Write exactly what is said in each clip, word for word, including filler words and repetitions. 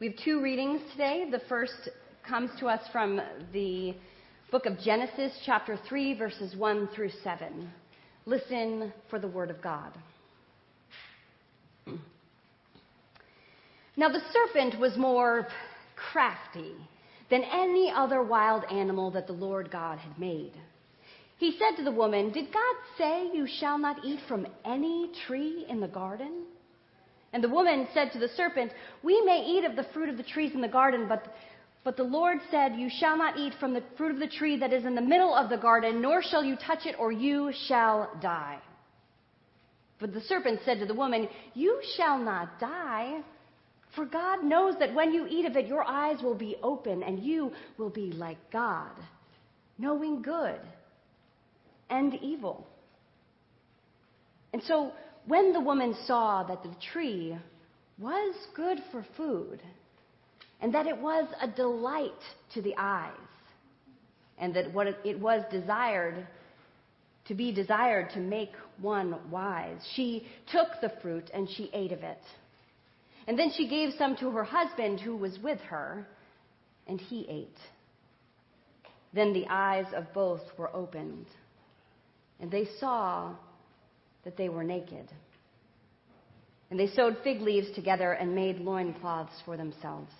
We have two readings today. The first comes to us from the book of Genesis, chapter three, verses one through seven. Listen for the word of God. Now the serpent was more crafty than any other wild animal that the Lord God had made. He said to the woman, "Did God say you shall not eat from any tree in the garden?" And the woman said to the serpent, "We may eat of the fruit of the trees in the garden, but, but the Lord said, you shall not eat from the fruit of the tree that is in the middle of the garden, nor shall you touch it, or you shall die." But the serpent said to the woman, "You shall not die, for God knows that when you eat of it, your eyes will be open, and you will be like God, knowing good and evil." And so when the woman saw that the tree was good for food, and that it was a delight to the eyes, and that what it was desired to be desired to make one wise, she took the fruit and she ate of it. And then she gave some to her husband who was with her, and he ate. Then the eyes of both were opened, and they saw that they were naked. And they sewed fig leaves together and made loincloths for themselves.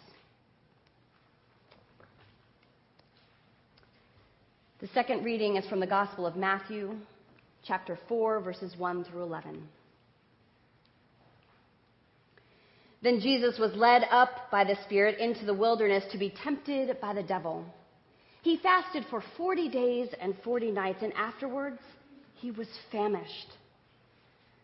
The second reading is from the Gospel of Matthew, chapter four, verses one through eleven. Then Jesus was led up by the Spirit into the wilderness to be tempted by the devil. He fasted for forty days and forty nights, and afterwards he was famished.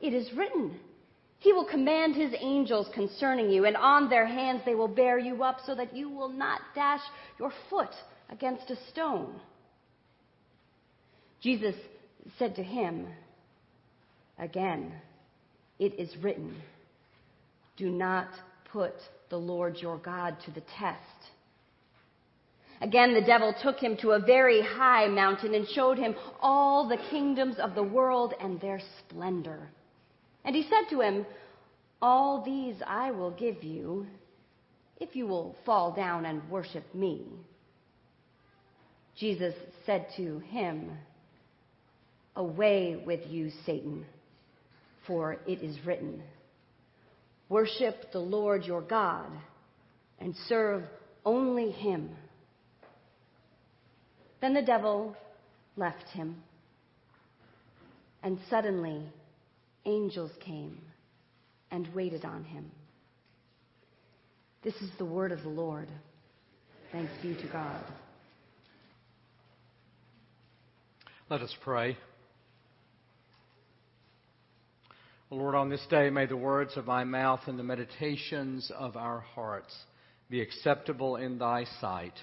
it is written, he will command his angels concerning you, and on their hands they will bear you up so that you will not dash your foot against a stone." Jesus said to him, "Again, it is written, do not put the Lord your God to the test." Again, the devil took him to a very high mountain and showed him all the kingdoms of the world and their splendor. And he said to him, "All these I will give you if you will fall down and worship me." Jesus said to him, "Away with you, Satan, for it is written, worship the Lord your God and serve only him." Then the devil left him, and suddenly angels came and waited on him. This is the word of the Lord. Thanks be to God. Let us pray. Lord, on this day, may the words of my mouth and the meditations of our hearts be acceptable in thy sight,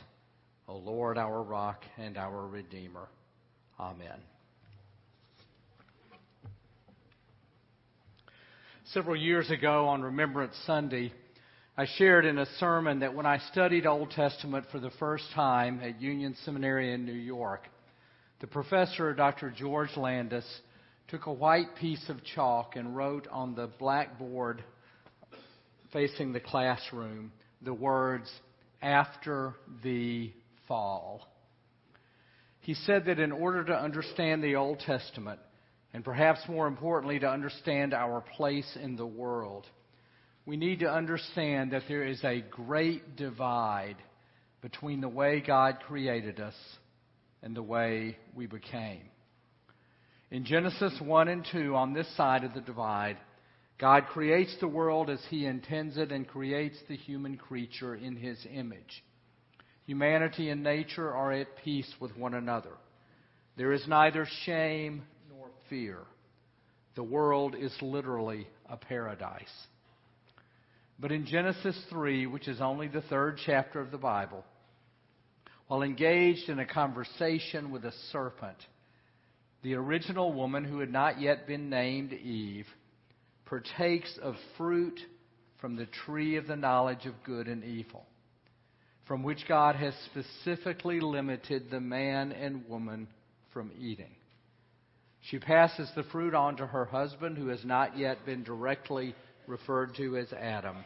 O Lord, our rock and our redeemer. Amen. Several years ago on Remembrance Sunday, I shared in a sermon that when I studied Old Testament for the first time at Union Seminary in New York, the professor, Doctor George Landis, took a white piece of chalk and wrote on the blackboard facing the classroom the words, "After the fall." He said that in order to understand the Old Testament, and perhaps more importantly to understand our place in the world, we need to understand that there is a great divide between the way God created us and the way we became. In Genesis one and two, on this side of the divide, God creates the world as he intends it and creates the human creature in his image. Humanity and nature are at peace with one another. There is neither shame nor fear. The world is literally a paradise. But in Genesis three, which is only the third chapter of the Bible, while engaged in a conversation with a serpent, the original woman, who had not yet been named Eve, partakes of fruit from the tree of the knowledge of good and evil, from which God has specifically limited the man and woman from eating. She passes the fruit on to her husband, who has not yet been directly referred to as Adam,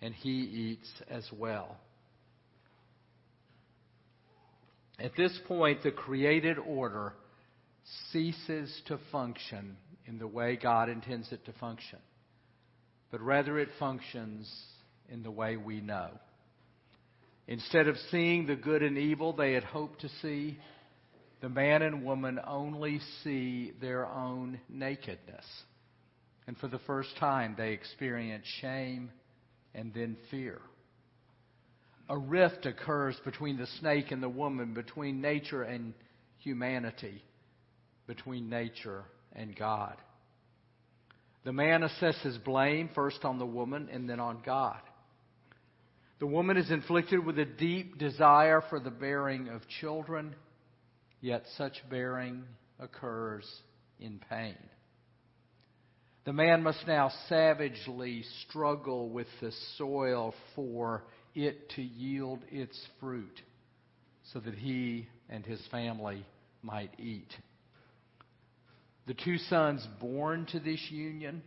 and he eats as well. At this point, the created order ceases to function in the way God intends it to function, but rather it functions in the way we know. Instead of seeing the good and evil they had hoped to see, the man and woman only see their own nakedness. And for the first time, they experience shame and then fear. A rift occurs between the snake and the woman, between nature and humanity, between nature and God. The man assesses blame first on the woman and then on God. The woman is inflicted with a deep desire for the bearing of children, yet such bearing occurs in pain. The man must now savagely struggle with the soil for it to yield its fruit so that he and his family might eat. The two sons born to this union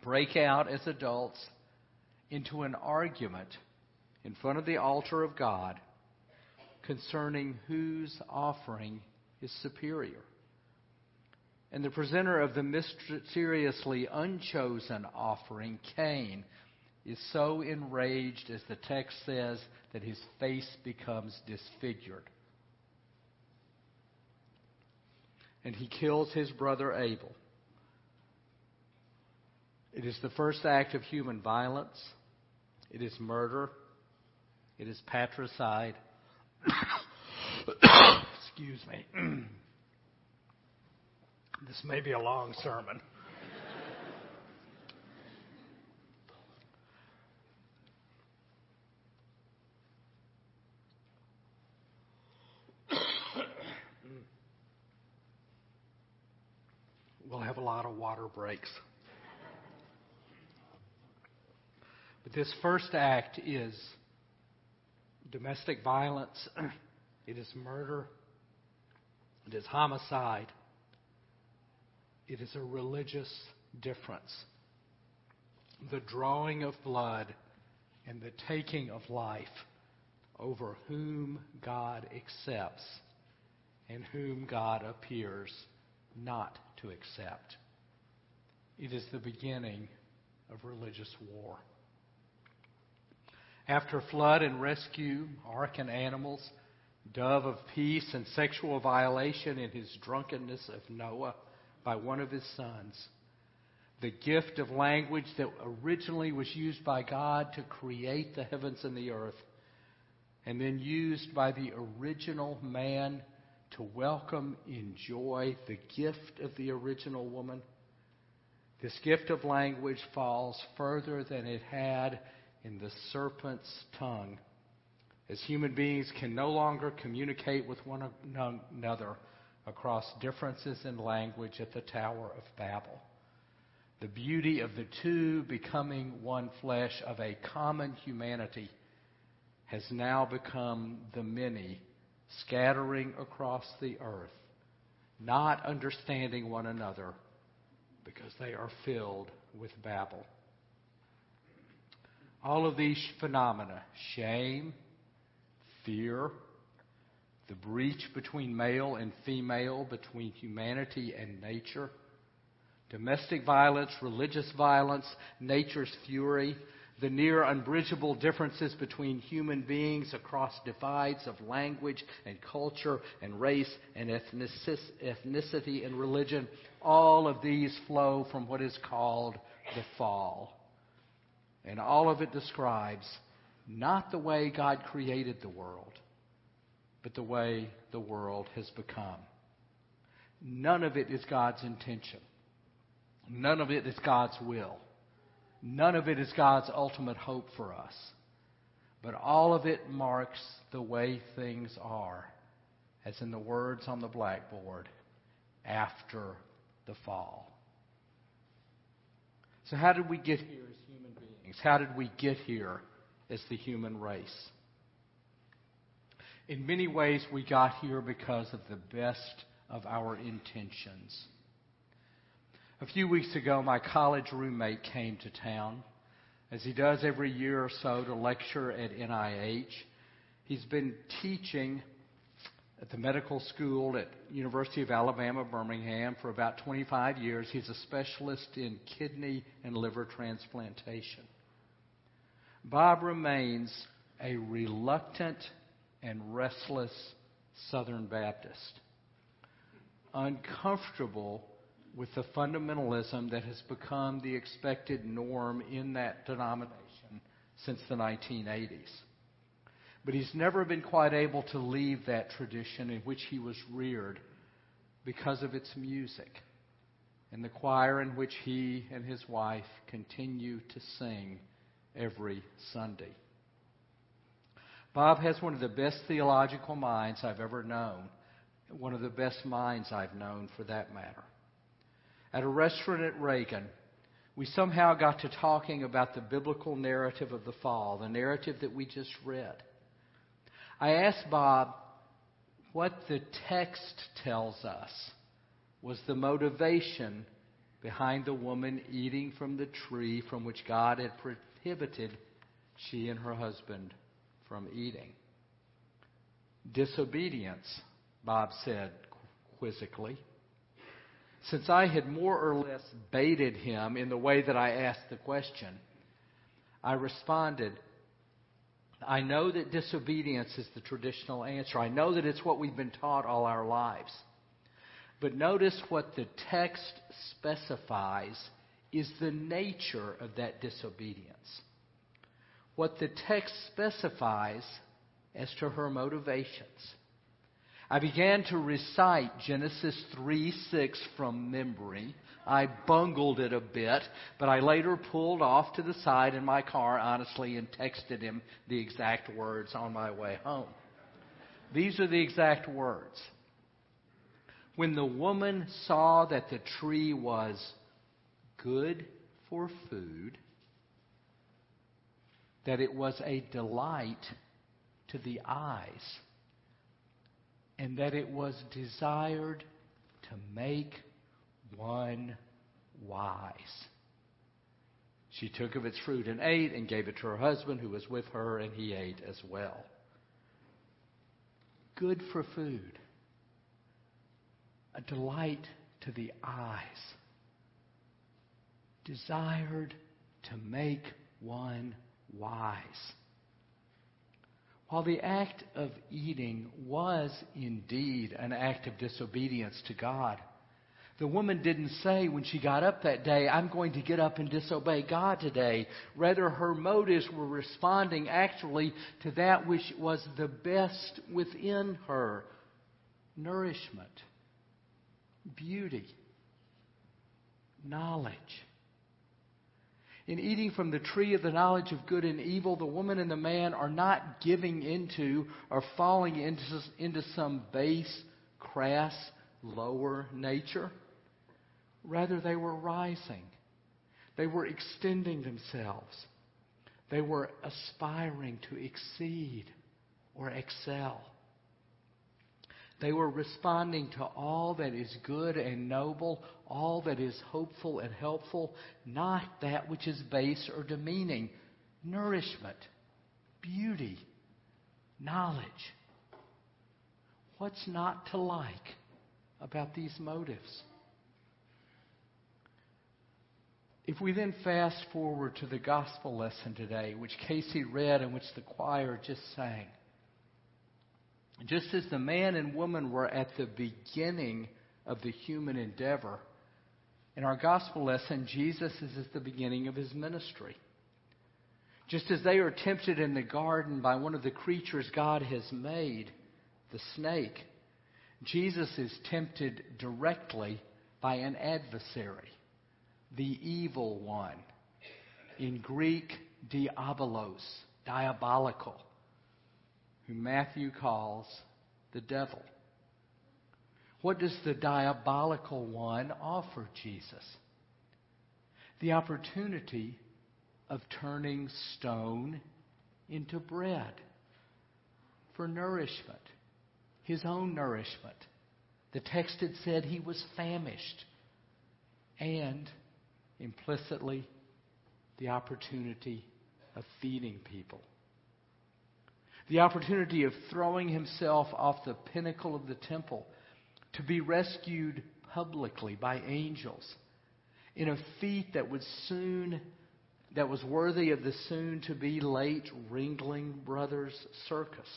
break out as adults into an argument in front of the altar of God concerning whose offering is superior. And the presenter of the mysteriously unchosen offering, Cain, is so enraged, as the text says, that his face becomes disfigured. And he kills his brother Abel. It is the first act of human violence. It is murder. It is patricide. Excuse me. This may be a long sermon. We'll have a lot of water breaks. But this first act is domestic violence. It is murder. It is homicide. It is a religious difference. The drawing of blood and the taking of life over whom God accepts and whom God appears not to accept. It is the beginning of religious war. After flood and rescue, ark and animals, dove of peace, and sexual violation in his drunkenness of Noah by one of his sons, the gift of language that originally was used by God to create the heavens and the earth, and then used by the original man to welcome, enjoy the gift of the original woman, this gift of language falls further than it had in the serpent's tongue, as human beings can no longer communicate with one another across differences in language at the Tower of Babel. The beauty of the two becoming one flesh of a common humanity has now become the many scattering across the earth, not understanding one another because they are filled with Babel. All of these phenomena, shame, fear, the breach between male and female, between humanity and nature, domestic violence, religious violence, nature's fury, the near unbridgeable differences between human beings across divides of language and culture and race and ethnicity and religion, all of these flow from what is called the fall. And all of it describes not the way God created the world, but the way the world has become. None of it is God's intention. None of it is God's will. None of it is God's ultimate hope for us. But all of it marks the way things are, as in the words on the blackboard, after the fall. So how did we get here as human beings? How did we get here as the human race? In many ways, we got here because of the best of our intentions. A few weeks ago, my college roommate came to town, as he does every year or so, to lecture at N I H. He's been teaching at the medical school at University of Alabama, Birmingham, for about twenty-five years. He's a specialist in kidney and liver transplantation. Bob remains a reluctant and restless Southern Baptist, uncomfortable with the fundamentalism that has become the expected norm in that denomination since the nineteen eighties. But he's never been quite able to leave that tradition in which he was reared because of its music and the choir in which he and his wife continue to sing every Sunday. Bob has one of the best theological minds I've ever known, one of the best minds I've known for that matter. At a restaurant at Reagan, we somehow got to talking about the biblical narrative of the fall, the narrative that we just read. I asked Bob what the text tells us was the motivation behind the woman eating from the tree from which God had prohibited she and her husband from eating. Disobedience, Bob said quizzically. Since I had more or less baited him in the way that I asked the question, I responded, I know that disobedience is the traditional answer. I know that it's what we've been taught all our lives. But notice what the text specifies is the nature of that disobedience. What the text specifies as to her motivations. I began to recite Genesis three six from memory. I bungled it a bit, but I later pulled off to the side in my car, honestly, and texted him the exact words on my way home. These are the exact words. When the woman saw that the tree was good for food, that it was a delight to the eyes, and that it was desired to make one wise, she took of its fruit and ate, and gave it to her husband who was with her, and he ate as well. Good for food. A delight to the eyes. Desired to make one wise. While the act of eating was indeed an act of disobedience to God, the woman didn't say when she got up that day, I'm going to get up and disobey God today. Rather, her motives were responding actually to that which was the best within her. Nourishment, beauty, knowledge. In eating from the tree of the knowledge of good and evil, the woman and the man are not giving into or falling into, into some base, crass, lower nature. Rather, they were rising. They were extending themselves. They were aspiring to exceed or excel. They were responding to all that is good and noble, all that is hopeful and helpful, not that which is base or demeaning. Nourishment, beauty, knowledge. What's not to like about these motives? If we then fast forward to the gospel lesson today, which Casey read and which the choir just sang, just as the man and woman were at the beginning of the human endeavor, in our gospel lesson, Jesus is at the beginning of his ministry. Just as they are tempted in the garden by one of the creatures God has made, the snake, Jesus is tempted directly by an adversary, the evil one, in Greek, diabolos, diabolical, who Matthew calls the devil. What does the diabolical one offer Jesus? The opportunity of turning stone into bread for nourishment, his own nourishment. The text had said he was famished, and implicitly the opportunity of feeding people. The opportunity of throwing himself off the pinnacle of the temple to be rescued publicly by angels in a feat that would soon that was worthy of the soon-to-be late Ringling Brothers Circus,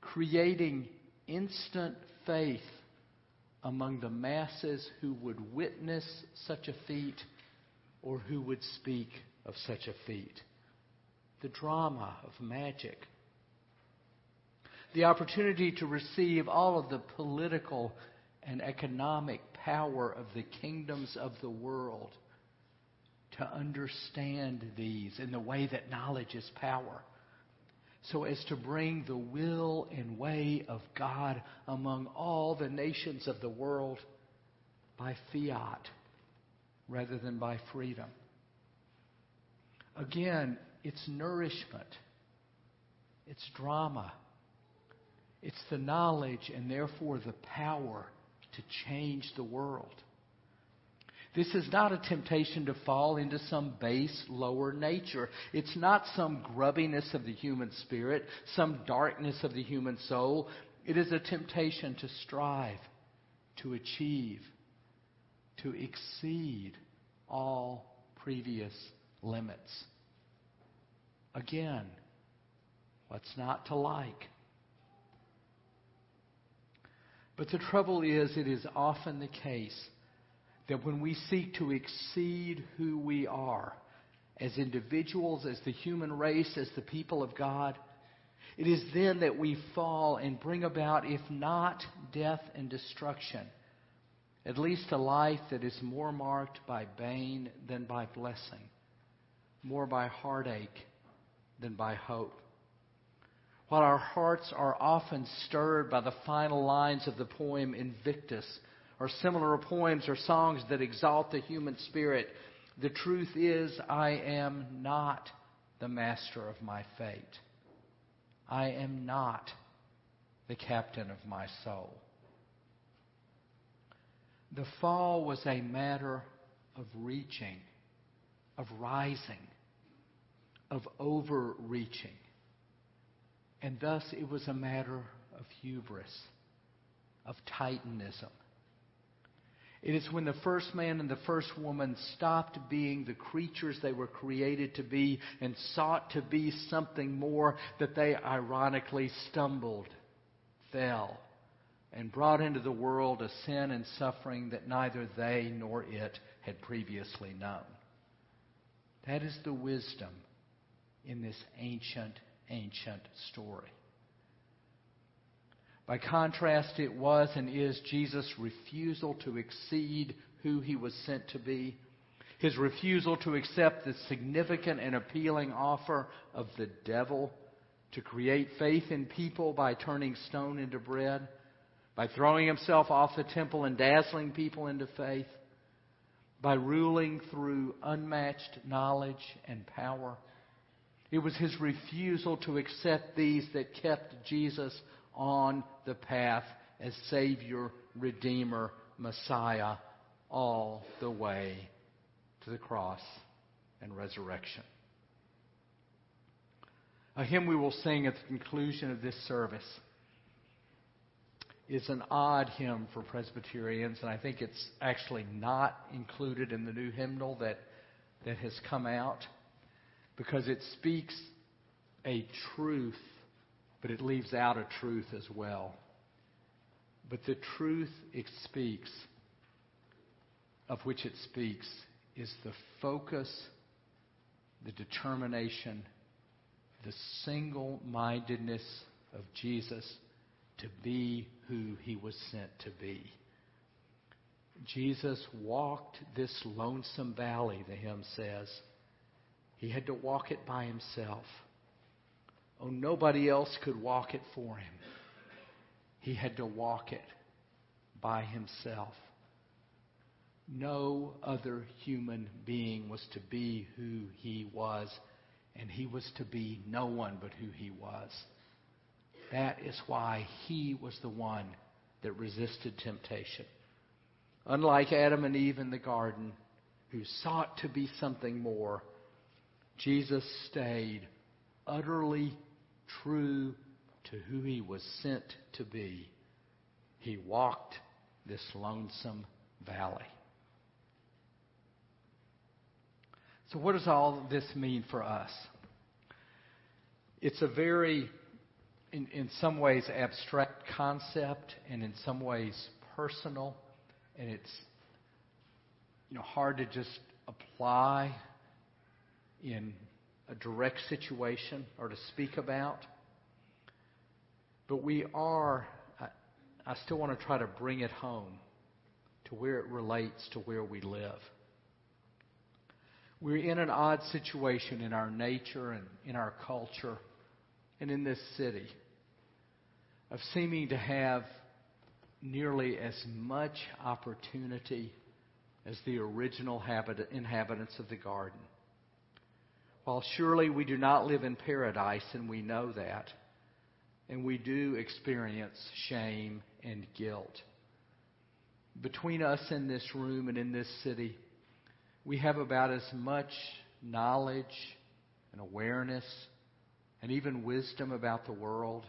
creating instant faith among the masses who would witness such a feat or who would speak of such a feat. The drama of magic. The opportunity to receive all of the political and economic power of the kingdoms of the world, to understand these in the way that knowledge is power, so as to bring the will and way of God among all the nations of the world by fiat rather than by freedom. Again, it's nourishment, it's drama, it's the knowledge and therefore the power to change the world. This is not a temptation to fall into some base, lower nature. It's not some grubbiness of the human spirit, some darkness of the human soul. It is a temptation to strive, to achieve, to exceed all previous limits. Again, what's not to like? But the trouble is, it is often the case that when we seek to exceed who we are as individuals, as the human race, as the people of God, it is then that we fall and bring about, if not death and destruction, at least a life that is more marked by pain than by blessing, more by heartache than by hope. While our hearts are often stirred by the final lines of the poem Invictus, or similar poems or songs that exalt the human spirit, the truth is, I am not the master of my fate. I am not the captain of my soul. The fall was a matter of reaching, of rising, of overreaching. And thus it was a matter of hubris, of titanism. It is when the first man and the first woman stopped being the creatures they were created to be and sought to be something more that they ironically stumbled, fell, and brought into the world a sin and suffering that neither they nor it had previously known. That is the wisdom in this ancient, ancient story. By contrast, it was and is Jesus' refusal to exceed who he was sent to be, his refusal to accept the significant and appealing offer of the devil to create faith in people by turning stone into bread, by throwing himself off the temple and dazzling people into faith, by ruling through unmatched knowledge and power. It was his refusal to accept these that kept Jesus on the path as Savior, Redeemer, Messiah, all the way to the cross and resurrection. A hymn we will sing at the conclusion of this service is an odd hymn for Presbyterians, and I think it's actually not included in the new hymnal that, that has come out, because it speaks a truth, but it leaves out a truth as well. But the truth it speaks, of which it speaks, is the focus, the determination, the single-mindedness of Jesus to be who he was sent to be. Jesus walked this lonesome valley, the hymn says, He had to walk it by himself. Oh, nobody else could walk it for him. He had to walk it by himself. No other human being was to be who he was, and he was to be no one but who he was. That is why he was the one that resisted temptation. Unlike Adam and Eve in the garden, who sought to be something more, Jesus stayed utterly true to who he was sent to be. He walked this lonesome valley. So what does all this mean for us? It's a very, in, in some ways, abstract concept, and in some ways personal, and it's you know hard to just apply in a direct situation or to speak about. But we are, I, I still want to try to bring it home to where it relates to where we live. We're in an odd situation in our nature and in our culture and in this city of seeming to have nearly as much opportunity as the original habit, inhabitants of the garden. While surely we do not live in paradise, and we know that, and we do experience shame and guilt. Between us in this room and in this city, we have about as much knowledge and awareness and even wisdom about the world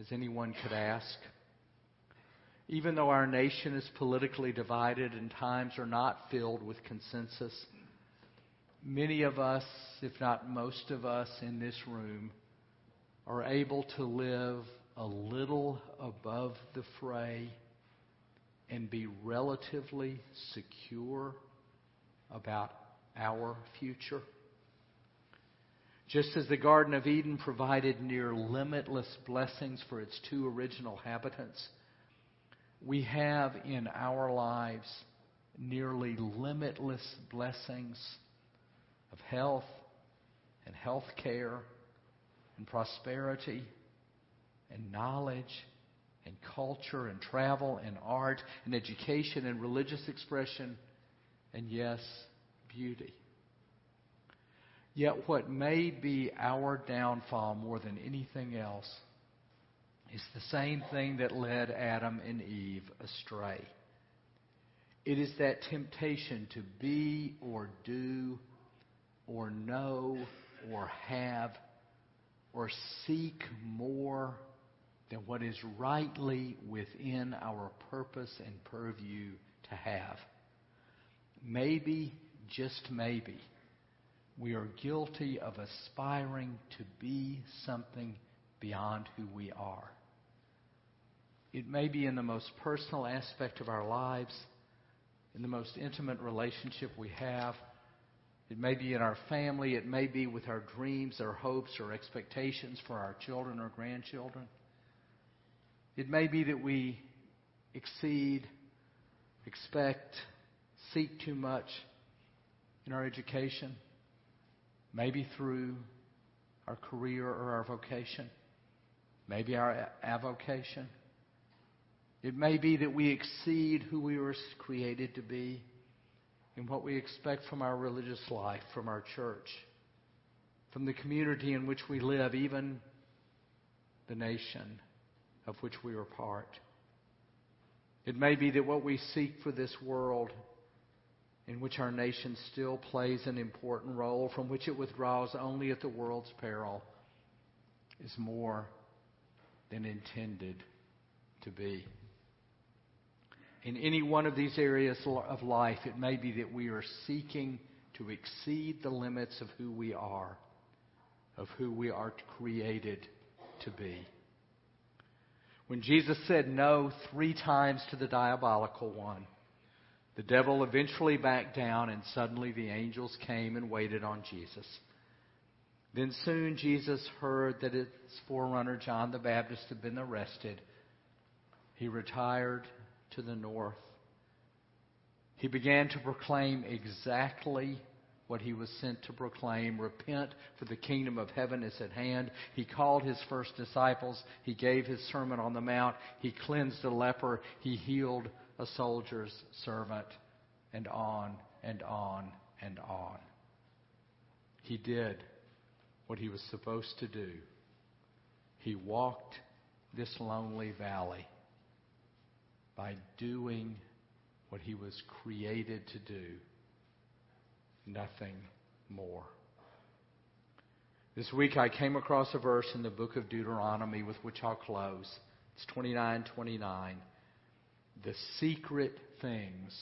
as anyone could ask. Even though our nation is politically divided and times are not filled with consensus, many of us, if not most of us in this room, are able to live a little above the fray and be relatively secure about our future. Just as the Garden of Eden provided near limitless blessings for its two original inhabitants, we have in our lives nearly limitless blessings of health and health care and prosperity and knowledge and culture and travel and art and education and religious expression and, yes, beauty. Yet what may be our downfall more than anything else is the same thing that led Adam and Eve astray. It is that temptation to be or do or know, or have, or seek more than what is rightly within our purpose and purview to have. Maybe, just maybe, we are guilty of aspiring to be something beyond who we are. It may be in the most personal aspect of our lives, in the most intimate relationship we have. It may be in our family. It may be with our dreams or hopes or expectations for our children or grandchildren. It may be that we exceed, expect, seek too much in our education, maybe through our career or our vocation, maybe our avocation. It may be that we exceed who we were created to be, in what we expect from our religious life, from our church, from the community in which we live, even the nation of which we are part. It may be that what we seek for this world, in which our nation still plays an important role, from which it withdraws only at the world's peril, is more than intended to be. In any one of these areas of life, it may be that we are seeking to exceed the limits of who we are, of who we are created to be. When Jesus said no three times to the diabolical one, the devil eventually backed down, and suddenly the angels came and waited on Jesus. Then soon Jesus heard that his forerunner, John the Baptist, had been arrested. He retired to the north. He began to proclaim exactly what he was sent to proclaim. Repent, for the kingdom of heaven is at hand. He called his first disciples. He gave his Sermon on the Mount. He cleansed a leper. He healed a soldier's servant. And on and on and on. He did what he was supposed to do. He walked this lonely valley by doing what he was created to do. Nothing more. This week I came across a verse in the book of Deuteronomy with which I'll close. It's twenty-nine twenty-nine. The secret things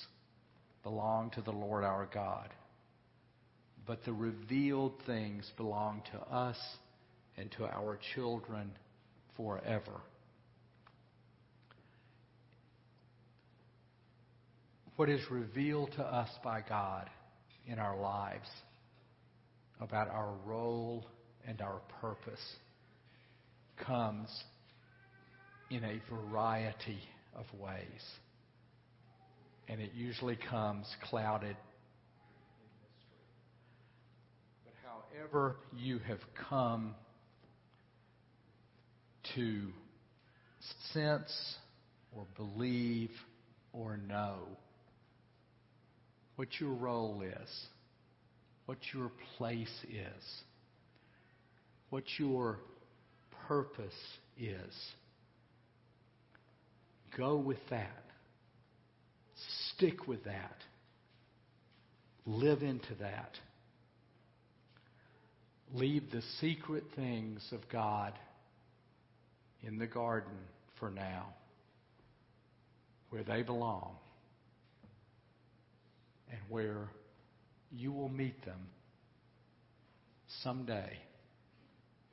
belong to the Lord our God, but the revealed things belong to us and to our children forever. What is revealed to us by God in our lives about our role and our purpose comes in a variety of ways. And it usually comes clouded. But however you have come to sense or believe or know what your role is, what your place is, what your purpose is, go with that. Stick with that. Live into that. Leave the secret things of God in the garden for now, where they belong, and where you will meet them someday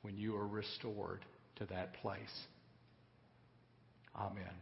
when you are restored to that place. Amen.